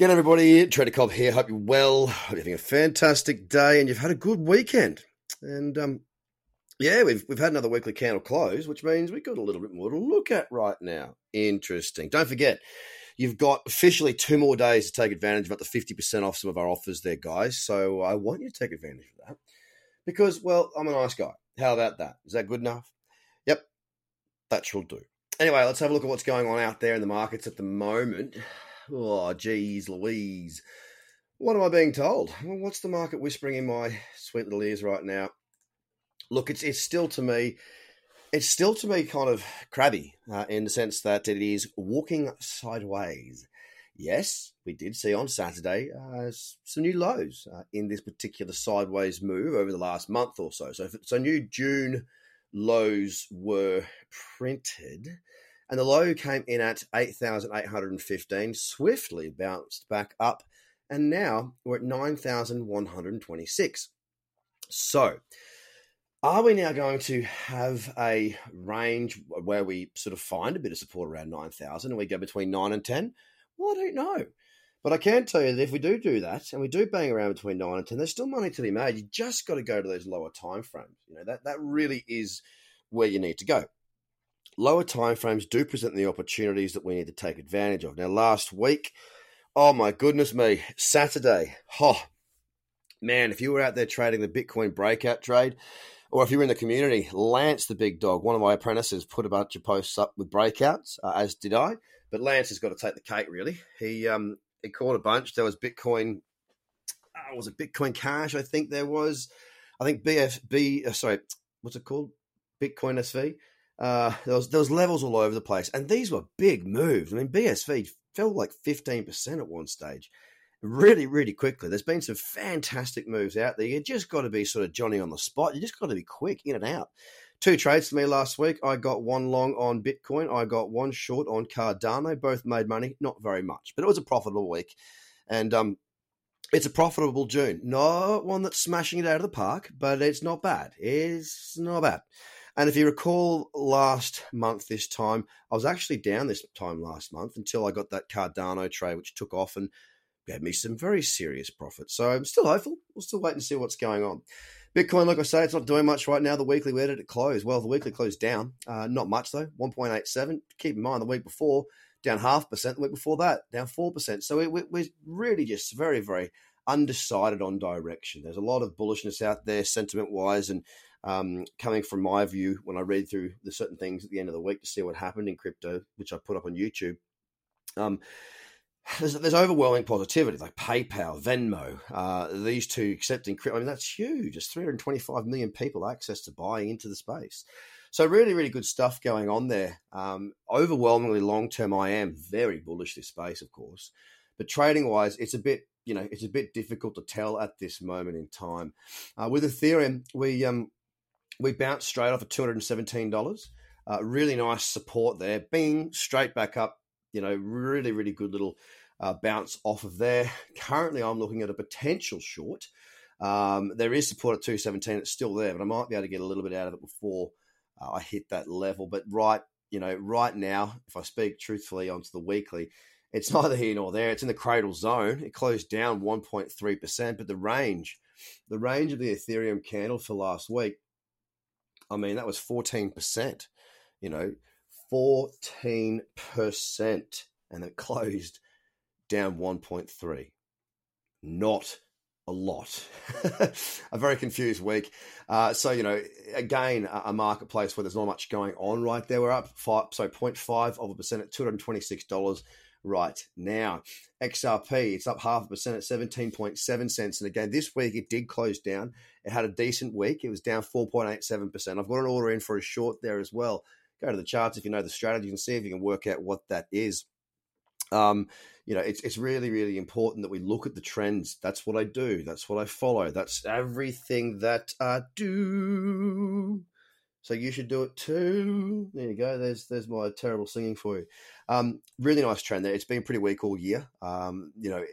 G'day everybody, TraderCobb here. Hope you're well. Hope you're having a fantastic day and you've had a good weekend. And we've had another weekly candle close, which means we've got a little bit more to look at right now. Interesting. Don't forget, you've got officially 2 more days to take advantage of up to 50% off some of our offers there, guys. So I want you to take advantage of that because, well, I'm a nice guy. How about that? Is that good enough? Yep, that shall do. Anyway, let's have a look at what's going on out there in the markets at the moment. Oh, geez Louise. What am I being told? Well, what's the market whispering in my sweet little ears right now? Look, it's still to me kind of crabby in the sense that it is walking sideways. Yes, we did see on Saturday some new lows in this particular sideways move over the last month or so. So new June lows were printed. And the low came in at 8,815, swiftly bounced back up, and now we're at 9,126. So are we now going to have a range where we sort of find a bit of support around 9,000 and we go between 9 and 10? Well, I don't know. But I can tell you that if we do that and we do bang around between 9 and 10, there's still money to be made. You just got to go to those lower time frames. You know, that really is where you need to go. Lower timeframes do present the opportunities that we need to take advantage of. Now, last week, oh my goodness me, Saturday, oh man, if you were out there trading the Bitcoin breakout trade, or if you were in the community, Lance, the big dog, one of my apprentices, put a bunch of posts up with breakouts, as did I. But Lance has got to take the cake, really. He caught a bunch. There was Bitcoin, was it Bitcoin Cash? I think there was. I think what's it called? Bitcoin SV. There was levels all over the place, and these were big moves. I mean, BSV fell like 15% at one stage, really, really quickly. There's been some fantastic moves out there. You just got to be sort of Johnny on the spot. You just got to be quick in and out. 2 trades for me last week. I got 1 long on Bitcoin. I got 1 short on Cardano. Both made money, not very much, but it was a profitable week, and it's a profitable June. Not one that's smashing it out of the park, but it's not bad. It's not bad. And if you recall last month this time, I was actually down this time last month until I got that Cardano trade, which took off and gave me some very serious profit. So I'm still hopeful. We'll still wait and see what's going on. Bitcoin, like I say, it's not doing much right now. The weekly, where did it close? Well, the weekly closed down. Not much, though, 1.87. Keep in mind, the week before, down 0.5%. The week before that, down 4%. So we're really just very, very undecided on direction. There's a lot of bullishness out there sentiment-wise and coming from my view when I read through the certain things at the end of the week to see what happened in crypto, which I put up on YouTube. There's overwhelming positivity, like PayPal, Venmo, these two accepting crypto. I mean, that's huge. It's 325 million people access to buy into the space. So really, really good stuff going on there. Overwhelmingly long-term, I am very bullish this space, of course. But trading-wise, it's a bit difficult to tell at this moment in time. With Ethereum, we bounced straight off at $217. Really nice support there. Bing, straight back up. You know, really, really good little bounce off of there. Currently, I'm looking at a potential short. There is support at 217. It's still there, but I might be able to get a little bit out of it before I hit that level. But right now, if I speak truthfully onto the weekly, it's neither here nor there. It's in the cradle zone. It closed down 1.3%, but the range of the Ethereum candle for last week, I mean, that was 14%, 14%, and it closed down 1.3. Not a lot. A very confused week. Again, a marketplace where there's not much going on right there. We're up 0.5% at $226 right now. XRP, it's up 0.5% at 17.7 cents. And again, this week it did close down. It had a decent week. It was down 4.87%. I've got an order in for a short there as well. Go to the charts if you know the strategy and see if you can work out what that is. It's really, really important that we look at the trends. That's what I do. That's what I follow. That's everything that I do. So you should do it too. There you go. There's my terrible singing for you. Really nice trend there. It's been pretty weak all year. It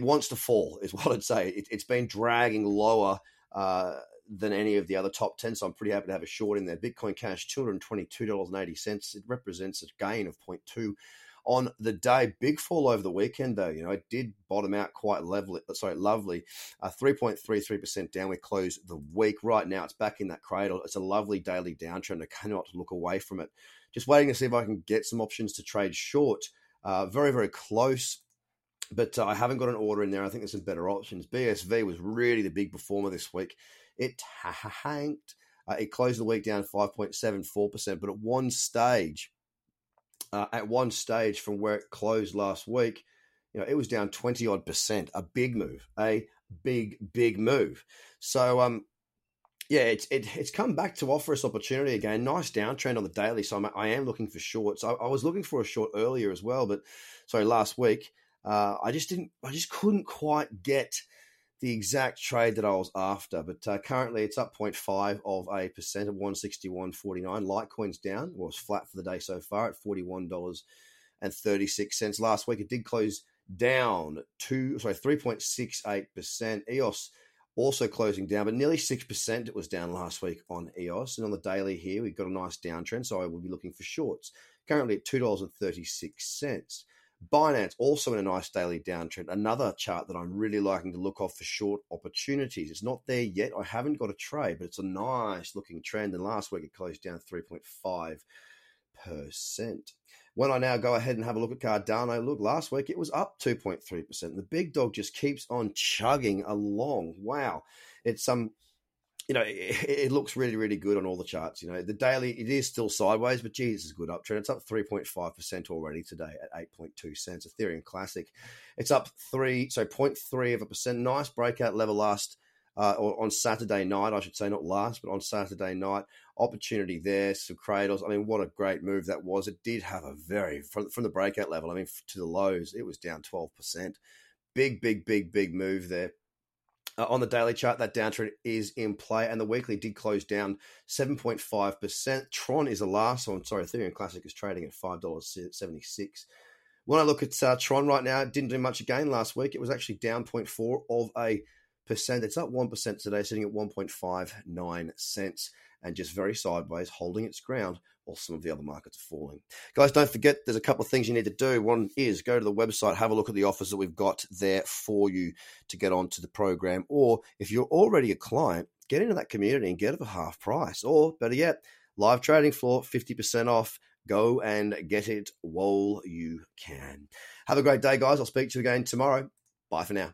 wants to fall is what I'd say. It's been dragging lower than any of the other top 10. So I'm pretty happy to have a short in there. Bitcoin Cash, $222.80. It represents a gain of 0.2 on the day. Big fall over the weekend though. You know, it did bottom out quite lovely. 3.33% down. We closed the week. Right now it's back in that cradle. It's a lovely daily downtrend. I cannot look away from it. Just waiting to see if I can get some options to trade short. Very, very close. But I haven't got an order in there. I think there's some better options. BSV was really the big performer this week. It tanked. It closed the week down 5.74%. But at one stage from where it closed last week, you know, it was down 20-odd%. A big move. A big, big move. So, yeah, it's come back to offer us opportunity again. Nice downtrend on the daily. So I am looking for shorts. I was looking for a short earlier as well, last week. I just couldn't quite get the exact trade that I was after. But currently it's up 0.5% at 161.49. Litecoin's down. Well, it's flat for the day so far at $41.36. Last week it did close down 3.68%. EOS also closing down, but nearly 6% it was down last week on EOS. And on the daily here, we've got a nice downtrend, so I will be looking for shorts. Currently at $2.36. Binance also in a nice daily downtrend. Another chart that I'm really liking to look off for short opportunities. It's not there yet. I haven't got a trade, but it's a nice looking trend. And last week it closed down 3.5%. When I now go ahead and have a look at Cardano, look, last week it was up 2.3%. And the big dog just keeps on chugging along. Wow. It's you know, it looks really, really good on all the charts. You know, the daily, it is still sideways, but geez, it's a good uptrend. It's up 3.5% already today at 8.2 cents. Ethereum Classic, it's up 0.3%. Nice breakout level on Saturday night, I should say, not last, but on Saturday night. Opportunity there, some cradles. I mean, what a great move that was. It did have from the breakout level, I mean, to the lows, it was down 12%. Big, big, big, big move there. On the daily chart, that downtrend is in play, and the weekly did close down 7.5%. Tron is the last one. Sorry, Ethereum Classic is trading at $5.76. When I look at Tron right now, it didn't do much again last week. It was actually down 0.4%. It's up 1% today, sitting at 1.59 cents, and just very sideways, holding its ground while some of the other markets are falling. Guys, don't forget, there's a couple of things you need to do. One is go to the website, have a look at the offers that we've got there for you to get onto the program. Or if you're already a client, get into that community and get it for half price. Or better yet, live trading floor, 50% off. Go and get it while you can. Have a great day, guys. I'll speak to you again tomorrow. Bye for now.